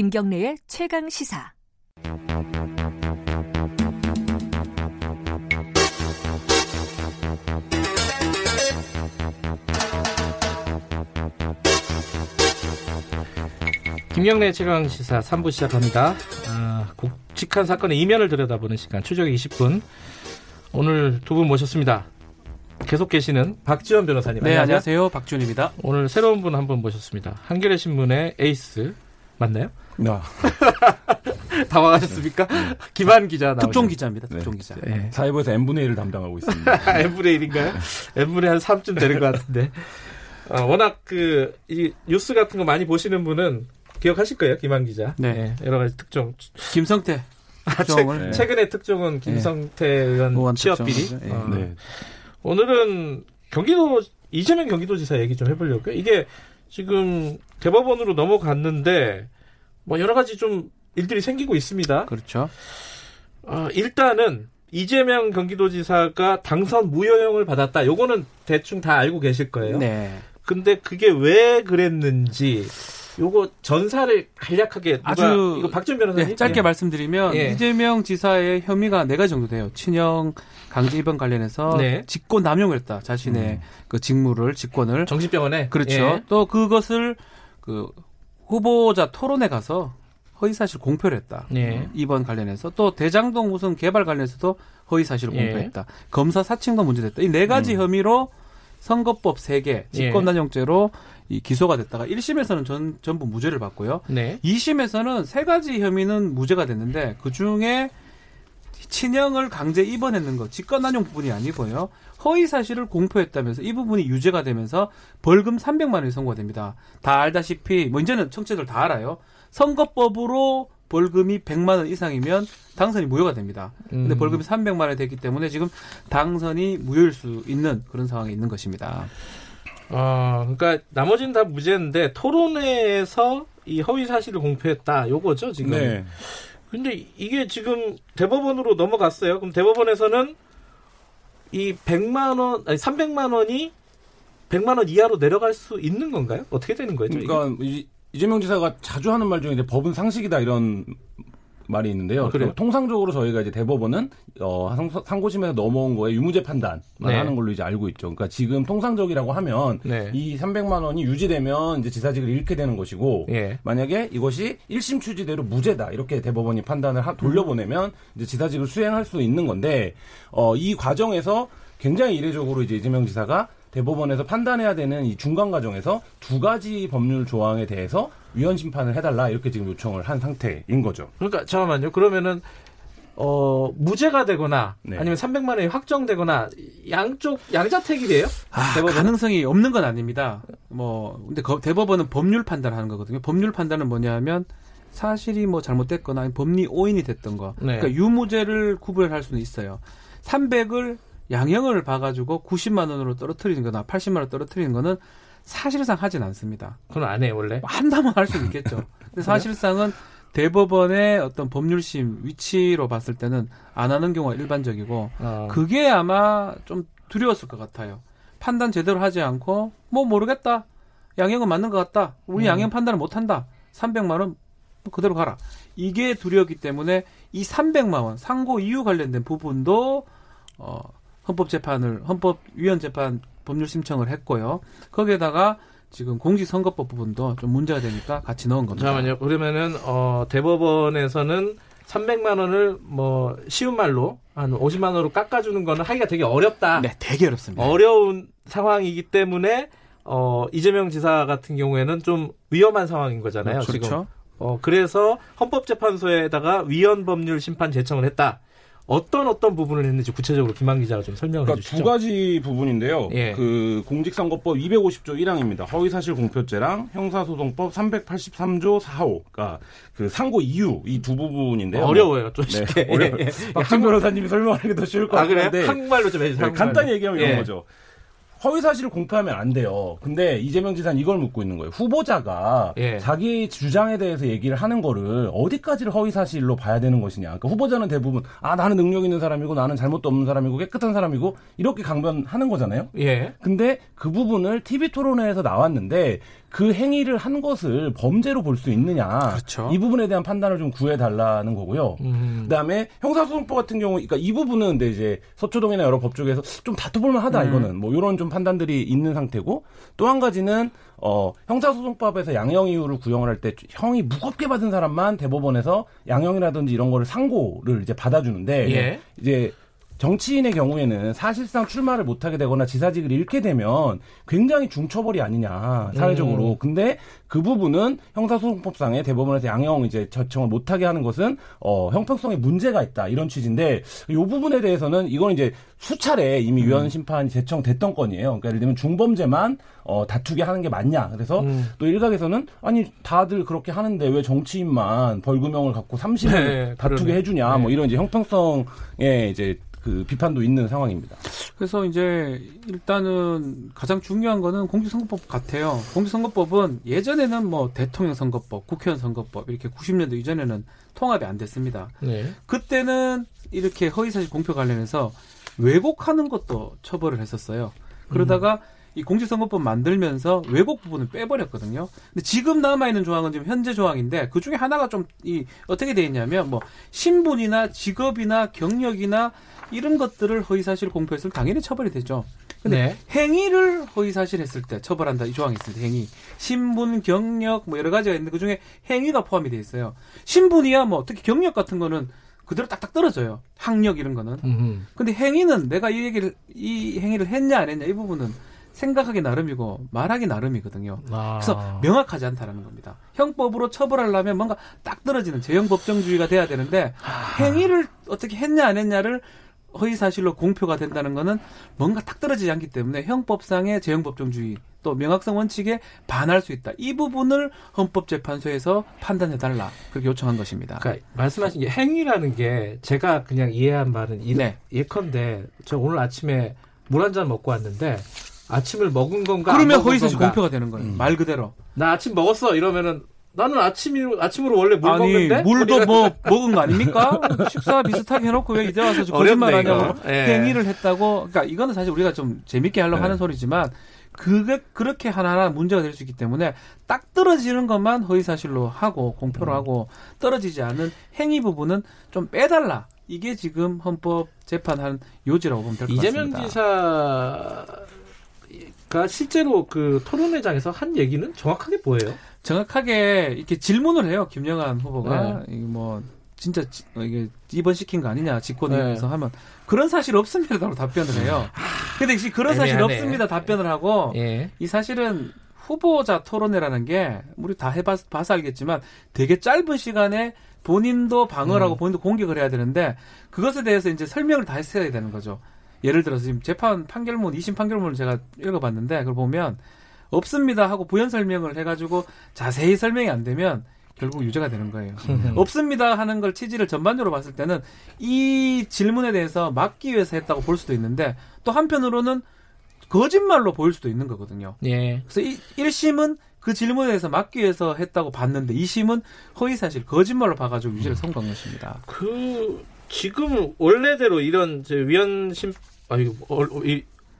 김경래의 최강시사. 김경래 최강시사 3부 시작합니다. 굵직한 사건의 이면을 들여다보는 시간, 추적의 20분. 오늘 두 분 모셨습니다. 계속 계시는 박지원 변호사님. 네, 안녕하세요. 박지원입니다. 오늘 새로운 분 한 분 모셨습니다. 한겨레 신문의 에이스 맞나요? 네. 당황하셨습니까? 네. 김한 기자 나오셨습니다. 특종 기자입니다. 특종 기자. 네. 사이버에서 N분의 1을 담당하고 있습니다. N분의 1인가요? N분의 한 3쯤 되는 것 같은데. 워낙 이 뉴스 같은 거 많이 보시는 분은 기억하실 거예요, 김한 기자. 네. 네. 여러 가지 특종. 김성태. 네. 최근의 특종은 김성태 의원 취업비리. 네. 네. 오늘은 이재명 경기도지사 얘기 좀 해보려고요. 이게 지금 대법원으로 넘어갔는데 여러 가지 좀 일들이 생기고 있습니다. 그렇죠. 일단은 이재명 경기도지사가 당선 무효형을 받았다. 요거는 대충 다 알고 계실 거예요. 네. 근데 그게 왜 그랬는지 요거 전사를 간략하게 아주 이거 박지원 변호사님 짧게 말씀드리면 이재명 지사의 혐의가 4가지 정도 돼요. 친형 강제 입원 관련해서 직권 남용했다. 자신의 그 직무를 직권을 정신병원에 그렇죠. 또 그것을 그 후보자 토론에 가서 허위사실 공표를 했다. 입원 관련해서 또 대장동 무슨 개발 관련해서도 허위사실을 공표했다. 검사 사칭도 문제됐다. 이 4가지 혐의로 선거법 3개, 직권남용죄로 이 기소가 됐다가 1심에서는 전부 무죄를 받고요. 2심에서는 3가지 혐의는 무죄가 됐는데 그중에 친형을 강제 입원했는 것, 직권남용 부분이 아니고요. 허위 사실을 공표했다면서 이 부분이 유죄가 되면서 벌금 300만 원이 선고가 됩니다. 다 알다시피 이제는 청취자들 다 알아요. 선거법으로 벌금이 100만 원 이상이면 당선이 무효가 됩니다. 근데 벌금이 300만 원이 됐기 때문에 지금 당선이 무효일 수 있는 그런 상황이 있는 것입니다. 그러니까 나머지는 다 무죄인데 토론회에서 이 허위 사실을 공표했다. 요거죠, 지금. 네. 근데 이게 지금 대법원으로 넘어갔어요. 그럼 대법원에서는 이 300만 원이 100만 원 이하로 내려갈 수 있는 건가요? 어떻게 되는 거예요? 그러니까 이재명 지사가 자주 하는 말 중에 이제 법은 상식이다 이런 말이 있는데요. 통상적으로 저희가 이제 대법원은 상고심에서 넘어온 거에 유무죄 판단만 하는 걸로 이제 알고 있죠. 그러니까 지금 통상적이라고 하면 이 300만 원이 유지되면 이제 지사직을 잃게 되는 것이고 만약에 이것이 1심 취지대로 무죄다 이렇게 대법원이 판단을 돌려보내면 이제 지사직을 수행할 수 있는 건데 이 과정에서 굉장히 이례적으로 이제 이재명 지사가 대법원에서 판단해야 되는 이 중간 과정에서 2가지 법률 조항에 대해서 위헌 심판을 해달라 이렇게 지금 요청을 한 상태인 거죠. 그러니까 잠깐만요. 그러면은 무죄가 되거나 아니면 300만 원이 확정되거나 양쪽 양자택일이에요? 가능성이 없는 건 아닙니다. 근데 대법원은 법률 판단하는 거거든요. 법률 판단은 뭐냐면 사실이 잘못됐거나 아니면 법리 오인이 됐던 거. 그러니까 유무죄를 구별할 수는 있어요. 300을 양형을 봐가지고 90만 원으로 떨어뜨리는 거나 80만 원으로 떨어뜨리는 거는 사실상 하진 않습니다. 그건 안 해요, 원래? 한다면 할 수는 있겠죠. 근데 사실상은 대법원의 어떤 법률심 위치로 봤을 때는 안 하는 경우가 일반적이고, 그게 아마 좀 두려웠을 것 같아요. 판단 제대로 하지 않고, 모르겠다. 양형은 맞는 것 같다. 우리 양형 판단을 못한다. 300만 원 그대로 가라. 이게 두려웠기 때문에 이 300만 원, 상고 이유 관련된 부분도, 헌법위원재판 법률 심청을 했고요. 거기에다가 지금 공직선거법 부분도 좀 문제가 되니까 같이 넣은 겁니다. 잠깐만요. 그러면은 대법원에서는 300만 원을 쉬운 말로 한 50만 원으로 깎아주는 거는 하기가 되게 어렵다. 네, 되게 어렵습니다. 어려운 상황이기 때문에 이재명 지사 같은 경우에는 좀 위험한 상황인 거잖아요. 그렇죠. 지금. 그래서 헌법재판소에다가 위헌 법률 심판 제청을 했다. 어떤 부분을 했는지 구체적으로 김한 기자가 좀 설명을 해주시죠. 2가지 부분인데요. 그 공직선거법 250조 1항입니다. 허위사실 공표죄랑 형사소송법 383조 4호. 그러니까 그 상고 이유 이 2 부분인데요. 어려워요, 좀 쉽게. 박진 변호사님이 설명하는 게 더 쉬울 것 같은데. 한국말로 좀 해주세요. 간단히 얘기하면 이런 거죠. 허위 사실을 공표하면 안 돼요. 근데 이재명 지사는 이걸 묻고 있는 거예요. 후보자가 예. 자기 주장에 대해서 얘기를 하는 거를 어디까지를 허위 사실로 봐야 되는 것이냐. 그러니까 후보자는 대부분 아 나는 능력 있는 사람이고 나는 잘못도 없는 사람이고 깨끗한 사람이고 이렇게 강변하는 거잖아요. 예. 근데 그 부분을 TV 토론회에서 나왔는데 그 행위를 한 것을 범죄로 볼 수 있느냐. 그렇죠. 이 부분에 대한 판단을 좀 구해달라는 거고요. 그다음에 형사소송법 같은 경우, 그러니까 이 부분은 근데 이제 서초동이나 여러 법 쪽에서 좀 다투볼만하다 이거는 뭐 이런 좀 판단들이 있는 상태고 또 한 가지는 형사소송법에서 양형 이유를 구형을 할 때 형이 무겁게 받은 사람만 대법원에서 양형이라든지 이런 거를 상고를 이제 받아주는데 예. 이제. 정치인의 경우에는 사실상 출마를 못하게 되거나 지사직을 잃게 되면 굉장히 중처벌이 아니냐 사회적으로. 근데 그 부분은 형사소송법상에 대법원에서 양형 이제 저청을 못하게 하는 것은 형평성에 문제가 있다 이런 취지인데 이 부분에 대해서는 이건 이제 수차례 이미 위헌 심판이 제청됐던 건이에요. 그러니까 예를 들면 중범죄만 다투게 하는 게 맞냐. 그래서 또 일각에서는 아니 다들 그렇게 하는데 왜 정치인만 벌금형을 갖고 30일 네, 다투게 그러네. 해주냐. 네. 뭐 이런 이제 형평성에 이제 그 비판도 있는 상황입니다. 그래서 이제 일단은 가장 중요한 거는 공직선거법 같아요. 공직선거법은 예전에는 뭐 대통령 선거법, 국회의원 선거법 이렇게 90년대 이전에는 통합이 안 됐습니다. 네. 그때는 이렇게 허위사실 공표 관련해서 왜곡하는 것도 처벌을 했었어요. 그러다가 이 공직선거법 만들면서 왜곡 부분을 빼버렸거든요. 근데 지금 남아있는 조항은 지금 현재 조항인데 그 중에 하나가 좀 어떻게 돼 있냐면 뭐 신분이나 직업이나 경력이나 이런 것들을 허위사실 공표했으면 당연히 처벌이 되죠. 근데 네. 행위를 허위사실 했을 때 처벌한다. 이 조항이 있습니다. 행위. 신분, 경력 뭐 여러 가지가 있는데 그중에 행위가 포함이 돼 있어요. 신분이야 뭐 특히 경력 같은 거는 그대로 딱딱 떨어져요. 학력 이런 거는. 근데 행위는 내가 이 행위를 했냐 안 했냐 이 부분은 생각하기 나름이고 말하기 나름이거든요. 아. 그래서 명확하지 않다라는 겁니다. 형법으로 처벌하려면 뭔가 딱 떨어지는 제형법정주의가 돼야 되는데 행위를 어떻게 했냐 안 했냐를 허위사실로 공표가 된다는 거는 뭔가 딱 떨어지지 않기 때문에 형법상의 제형법정주의 또 명확성 원칙에 반할 수 있다. 이 부분을 헌법재판소에서 판단해달라. 그렇게 요청한 것입니다. 그러니까 말씀하신 게 행위라는 게 제가 그냥 이해한 바는 네. 예컨대 저 오늘 아침에 물 한 잔 먹고 왔는데 아침을 먹은 건가 그러면 허위사실 공표가 되는 거예요. 말 그대로. 나 아침 먹었어 이러면은 나는 아침으로 원래 물 먹는데? 물도 뭐 먹은 거 아닙니까? 식사 비슷하게 해놓고 왜 이제 와서 거짓말 하냐고 행위를 했다고. 그러니까 이거는 사실 우리가 좀 재밌게 하려고 하는 소리지만 그렇게 하나하나 문제가 될 수 있기 때문에 딱 떨어지는 것만 허위사실로 하고 공표로 하고 떨어지지 않은 행위 부분은 좀 빼달라. 이게 지금 헌법 재판한 요지라고 보면 될 것 같습니다. 이재명 지사... 그러니까 실제로 그 토론회장에서 한 얘기는 정확하게 보여요. 정확하게 이렇게 질문을 해요. 김영환 후보가 네. 뭐 진짜 이게 입원시킨 거 아니냐 직권에서 네. 하면 그런 사실 없습니다라고 답변을 해요. 근데 역시 그런 애매하네. 사실 없습니다 답변을 하고 예. 이 사실은 후보자 토론회라는 게 우리 다 해봐서 알겠지만 되게 짧은 시간에 본인도 방어를 하고 본인도 공격을 해야 되는데 그것에 대해서 이제 설명을 다 했어야 되는 거죠. 예를 들어서 지금 재판 판결문, 2심 판결문을 제가 읽어봤는데 그걸 보면 없습니다 하고 부연 설명을 해가지고 자세히 설명이 안 되면 결국 유죄가 되는 거예요. 없습니다 하는 걸 취지를 전반적으로 봤을 때는 이 질문에 대해서 막기 위해서 했다고 볼 수도 있는데 또 한편으로는 거짓말로 보일 수도 있는 거거든요. 예. 그래서 1심은 그 질문에 대해서 막기 위해서 했다고 봤는데 2심은 허위사실, 거짓말로 봐가지고 유죄를 선고한 것입니다. 지금 원래대로 이런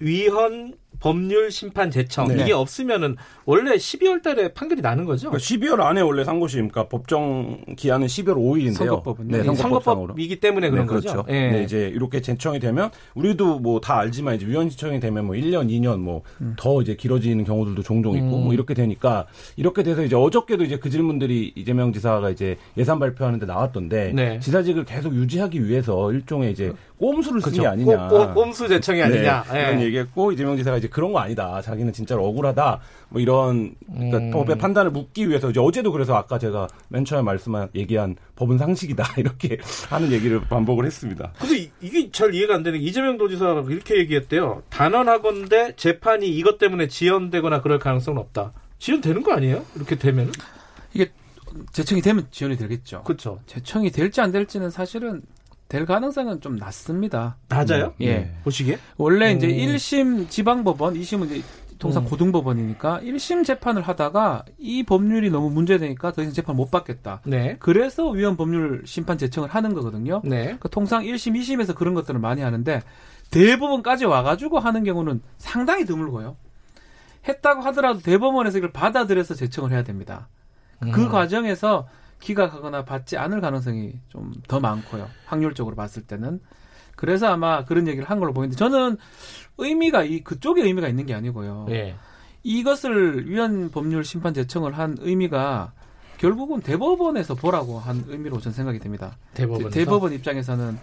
위헌 법률 심판 제청 네. 이게 없으면은 원래 12월 달에 판결이 나는 거죠? 그러니까 12월 안에 원래 상고심, 그러니까 법정 기한은 12월 5일인데요. 선거법은 네, 선거법이기 때문에 그런 네, 거죠. 그렇죠. 네. 네, 이제 이렇게 제청이 되면 우리도 뭐 다 알지만 이제 위헌 제청이 되면 뭐 1년, 2년 뭐 더 이제 길어지는 경우들도 종종 있고 뭐 이렇게 되니까 이렇게 돼서 이제 어저께도 이제 그 질문들이 이재명 지사가 이제 예산 발표하는데 나왔던데 네. 지사직을 계속 유지하기 위해서 일종의 이제 꼼수를 쓴 게 아니냐, 꼼수 제청이 아니냐 네, 그런 얘기했고 이재명 지사가 이제 그런 거 아니다. 자기는 진짜로 억울하다. 뭐 이런 그러니까 법의 판단을 묻기 위해서 이제 어제도 그래서 아까 제가 맨 처음에 얘기한 법은 상식이다 이렇게 하는 얘기를 반복을 했습니다. 근데 이게 잘 이해가 안 되는 게 이재명 도지사가 이렇게 얘기했대요. 단언하건대 재판이 이것 때문에 지연되거나 그럴 가능성은 없다. 지연되는 거 아니에요? 이렇게 되면 이게 제청이 되면 지연이 되겠죠. 그렇죠. 제청이 될지 안 될지는 사실은 될 가능성은 좀 낮습니다. 낮아요? 예. 보시기에? 원래 이제 1심 지방법원, 2심은 이제 동사 고등법원이니까 1심 재판을 하다가 이 법률이 너무 문제되니까 더 이상 재판 못 받겠다. 네. 그래서 위헌 법률 심판 제청을 하는 거거든요. 네. 그러니까 통상 1심, 2심에서 그런 것들을 많이 하는데 대법원까지 와가지고 하는 경우는 상당히 드물고요. 했다고 하더라도 대법원에서 이걸 받아들여서 제청을 해야 됩니다. 그 과정에서 기각하거나 받지 않을 가능성이 좀 더 많고요. 확률적으로 봤을 때는. 그래서 아마 그런 얘기를 한 걸로 보이는데 저는 의미가 그쪽에 의미가 있는 게 아니고요. 예. 이것을 위헌 법률 심판 제청을 한 의미가 결국은 대법원에서 보라고 한 의미로 저는 생각이 됩니다. 대법원 입장에서는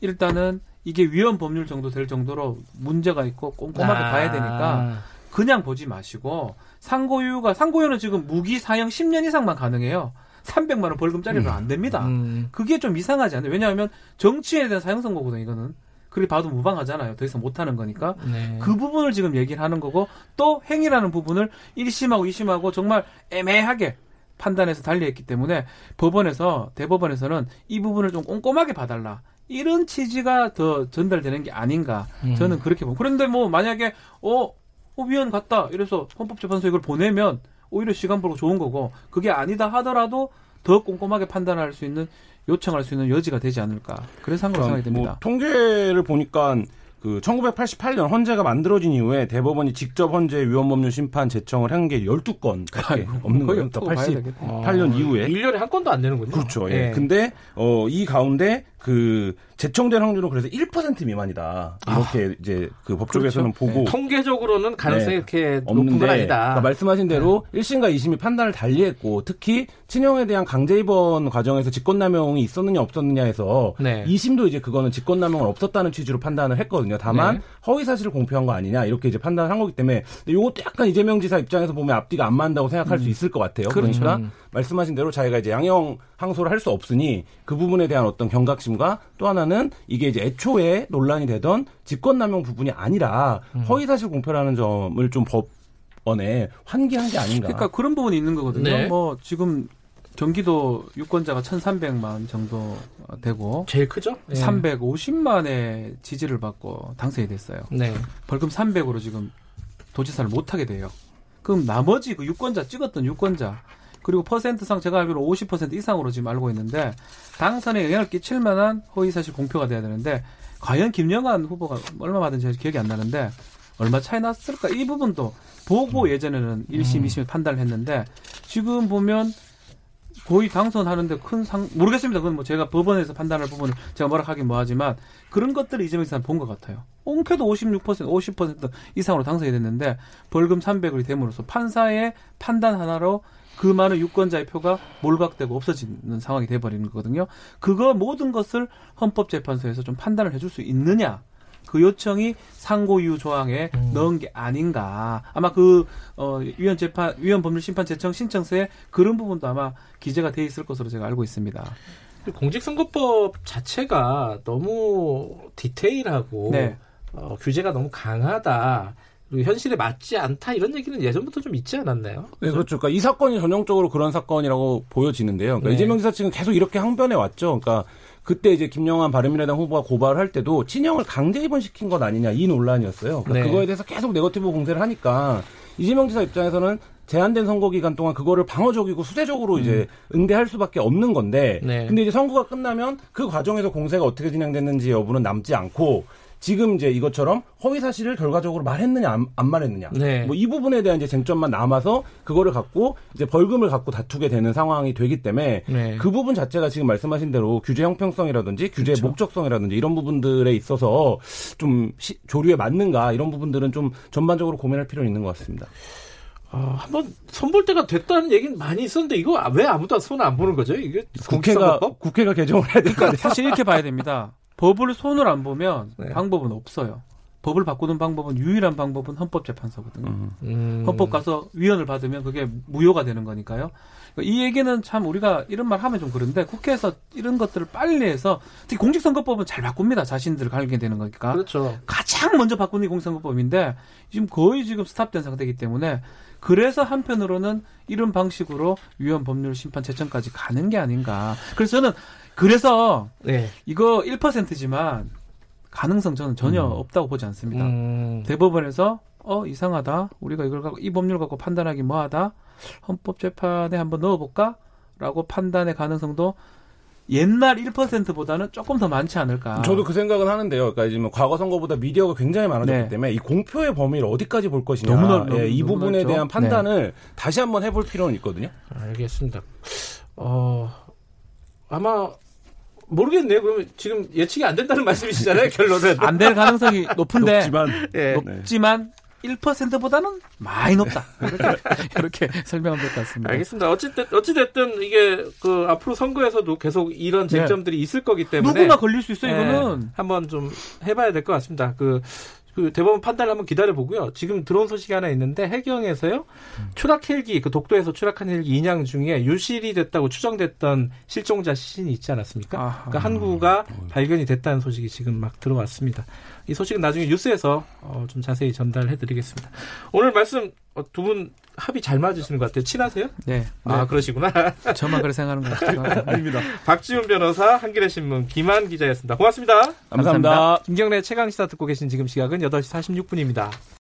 일단은 이게 위헌 법률 정도 될 정도로 문제가 있고 꼼꼼하게 봐야 되니까 그냥 보지 마시고 상고유는 지금 무기 사형 10년 이상만 가능해요. 300만 원 벌금짜리로 안 됩니다. 그게 좀 이상하지 않나요? 왜냐하면 정치인에 대한 사형 선고거든요. 이거는 그리 봐도 무방하잖아요. 더 이상 못하는 거니까. 네. 그 부분을 지금 얘기를 하는 거고 또 행위라는 부분을 1심하고 2심하고 정말 애매하게 판단해서 달리했기 때문에 대법원에서는 이 부분을 좀 꼼꼼하게 봐달라. 이런 취지가 더 전달되는 게 아닌가. 저는 그렇게 봅니다. 그런데 뭐 만약에 위원 갔다 이래서 헌법재판소에 이걸 보내면 오히려 시간 벌고 좋은 거고 그게 아니다 하더라도 더 꼼꼼하게 판단할 수 있는 요청할 수 있는 여지가 되지 않을까 그래서 한 걸로 생각이 됩니다. 통계를 보니까 1988년 헌재가 만들어진 이후에 대법원이 직접 헌재 위헌법률 심판 제청을 한 게 12건밖에 없는 거예요. 88년 이후에 1년에 한 건도 안 되는군요. 그렇죠. 예. 근데 이 가운데 제청된 확률은 그래서 1% 미만이다. 이렇게 이제 법조계에서는 그렇죠. 보고 네. 통계적으로는 가능성이 이렇게 높은 건 아니다. 그러니까 말씀하신 대로 1심과 2심이 판단을 달리했고 특히 친형에 대한 강제 입원 과정에서 직권남용이 있었느냐 없었느냐 해서 2심도 이제 그거는 직권남용은 없었다는 취지로 판단을 했거든요. 다만 허위 사실을 공표한 거 아니냐 이렇게 이제 판단을 한 거기 때문에 이것도 약간 이재명 지사 입장에서 보면 앞뒤가 안 맞는다고 생각할 수 있을 것 같아요. 그렇죠. 그러니까 말씀하신 대로 자기가 이제 양형 항소를 할 수 없으니 그 부분에 대한 어떤 경각심과 또 하나는 이게 이제 애초에 논란이 되던 직권남용 부분이 아니라 허위사실 공표라는 점을 좀 법원에 환기한 게 아닌가. 그러니까 그런 부분이 있는 거거든요. 네. 뭐 지금 경기도 유권자가 1,300만 정도 되고 제일 크죠? 350만의 지지를 받고 당선이 됐어요. 네. 벌금 300으로 지금 도지사를 못하게 돼요. 그럼 나머지 그 찍었던 유권자 그리고 퍼센트상 제가 알기로 50% 이상으로 지금 알고 있는데 당선에 영향을 끼칠 만한 허위사실 공표가 돼야 되는데 과연 김영환 후보가 얼마 받은지 기억이 안 나는데 얼마 차이 났을까? 이 부분도 보고 예전에는 1심, 2심에 판단을 했는데 지금 보면 거의 당선하는데 모르겠습니다. 그건 뭐 제가 법원에서 판단할 부분을 제가 뭐라 하긴 뭐하지만 그런 것들을 이재명 지사는 본 것 같아요. 엉켜도 56%, 50% 이상으로 당선이 됐는데 벌금 300을 됨으로써 판사의 판단 하나로 그 많은 유권자의 표가 몰각되고 없어지는 상황이 돼버리는 거거든요. 그거 모든 것을 헌법재판소에서 좀 판단을 해줄 수 있느냐. 그 요청이 상고유 조항에 넣은 게 아닌가. 아마 위헌 법률 심판 제청 신청서에 그런 부분도 아마 기재가 돼 있을 것으로 제가 알고 있습니다. 공직선거법 자체가 너무 디테일하고 규제가 너무 강하다. 현실에 맞지 않다 이런 얘기는 예전부터 좀 있지 않았나요? 네, 그렇죠. 그러니까 이 사건이 전형적으로 그런 사건이라고 보여지는데요. 그러니까 이재명 지사 측은 계속 이렇게 항변해 왔죠. 그러니까 그때 이제 김영환 바른미래당 후보가 고발할 때도 친형을 강제 입원시킨 것 아니냐 이 논란이었어요. 그러니까 그거에 대해서 계속 네거티브 공세를 하니까 이재명 지사 입장에서는 제한된 선거 기간 동안 그거를 방어적이고 수세적으로 이제 응대할 수밖에 없는 건데 근데 이제 선거가 끝나면 그 과정에서 공세가 어떻게 진행됐는지 여부는 남지 않고 지금 이제 이것처럼 허위 사실을 결과적으로 말했느냐 안 말했느냐 뭐 이 부분에 대한 이제 쟁점만 남아서 그거를 갖고 이제 벌금을 갖고 다투게 되는 상황이 되기 때문에 그 부분 자체가 지금 말씀하신 대로 규제 형평성이라든지 규제의 목적성이라든지 이런 부분들에 있어서 좀 조류에 맞는가 이런 부분들은 좀 전반적으로 고민할 필요는 있는 것 같습니다. 한번 손볼 때가 됐다는 얘기는 많이 있었는데 이거 왜 아무도 손 안 보는 거죠? 이게 국회가 개정을 해야 될까? 그러니까 사실 이렇게 봐야 됩니다. 법을 손을 안 보면 방법은 없어요. 법을 바꾸는 방법은 유일한 방법은 헌법재판소거든요. 헌법 가서 위헌을 받으면 그게 무효가 되는 거니까요. 이 얘기는 참 우리가 이런 말 하면 좀 그런데 국회에서 이런 것들을 빨리 해서 특히 공직선거법은 잘 바꿉니다. 자신들을 가리게 되는 거니까. 그렇죠. 가장 먼저 바꾸는 게 공직선거법인데 지금 거의 스탑된 상태이기 때문에 그래서 한편으로는 이런 방식으로 위헌 법률 심판 제청까지 가는 게 아닌가. 그래서 저는 그래서 네. 이거 1%지만 가능성 저는 전혀 없다고 보지 않습니다. 대법원에서 이상하다. 우리가 이걸 갖고 이 법률 갖고 판단하기 뭐하다. 헌법재판에 한번 넣어볼까? 라고 판단의 가능성도 옛날 1%보다는 조금 더 많지 않을까. 저도 그 생각은 하는데요. 그러니까 지금 과거 선거보다 미디어가 굉장히 많아졌기 네. 때문에 이 공표의 범위를 어디까지 볼 것이냐. 너무 이 부분에 넓죠. 대한 판단을 네. 다시 한번 해볼 필요는 있거든요. 알겠습니다. 아마 모르겠네요. 그러면 지금 예측이 안 된다는 말씀이시잖아요. 결론은 안 될 가능성이 높은데 높지만 1%보다는 많이 높다. 이렇게 설명하면 될 것 같습니다. 알겠습니다. 어찌됐든 이게 그 앞으로 선거에서도 계속 이런 쟁점들이 네. 있을 거기 때문에 누구나 걸릴 수 있어요. 이거는 한번 좀 해봐야 될 것 같습니다. 그 대법원 판단을 한번 기다려보고요. 지금 들어온 소식이 하나 있는데 해경에서요. 추락 헬기, 그 독도에서 추락한 헬기 인양 중에 유실이 됐다고 추정됐던 실종자 시신이 있지 않았습니까? 아하. 그러니까 항구가 발견이 됐다는 소식이 지금 막 들어왔습니다. 이 소식은 나중에 뉴스에서 좀 자세히 전달해드리겠습니다. 오늘 말씀 두 분 합이 잘 맞으시는 것 같아요. 친하세요? 네. 아, 그러시구나. 저만 그렇게 생각하는 것 같아요. 아닙니다. 박지훈 변호사, 한겨레 신문 김한 기자였습니다. 고맙습니다. 감사합니다. 김경래 최강시사 듣고 계신 지금 시각은 8시 46분입니다.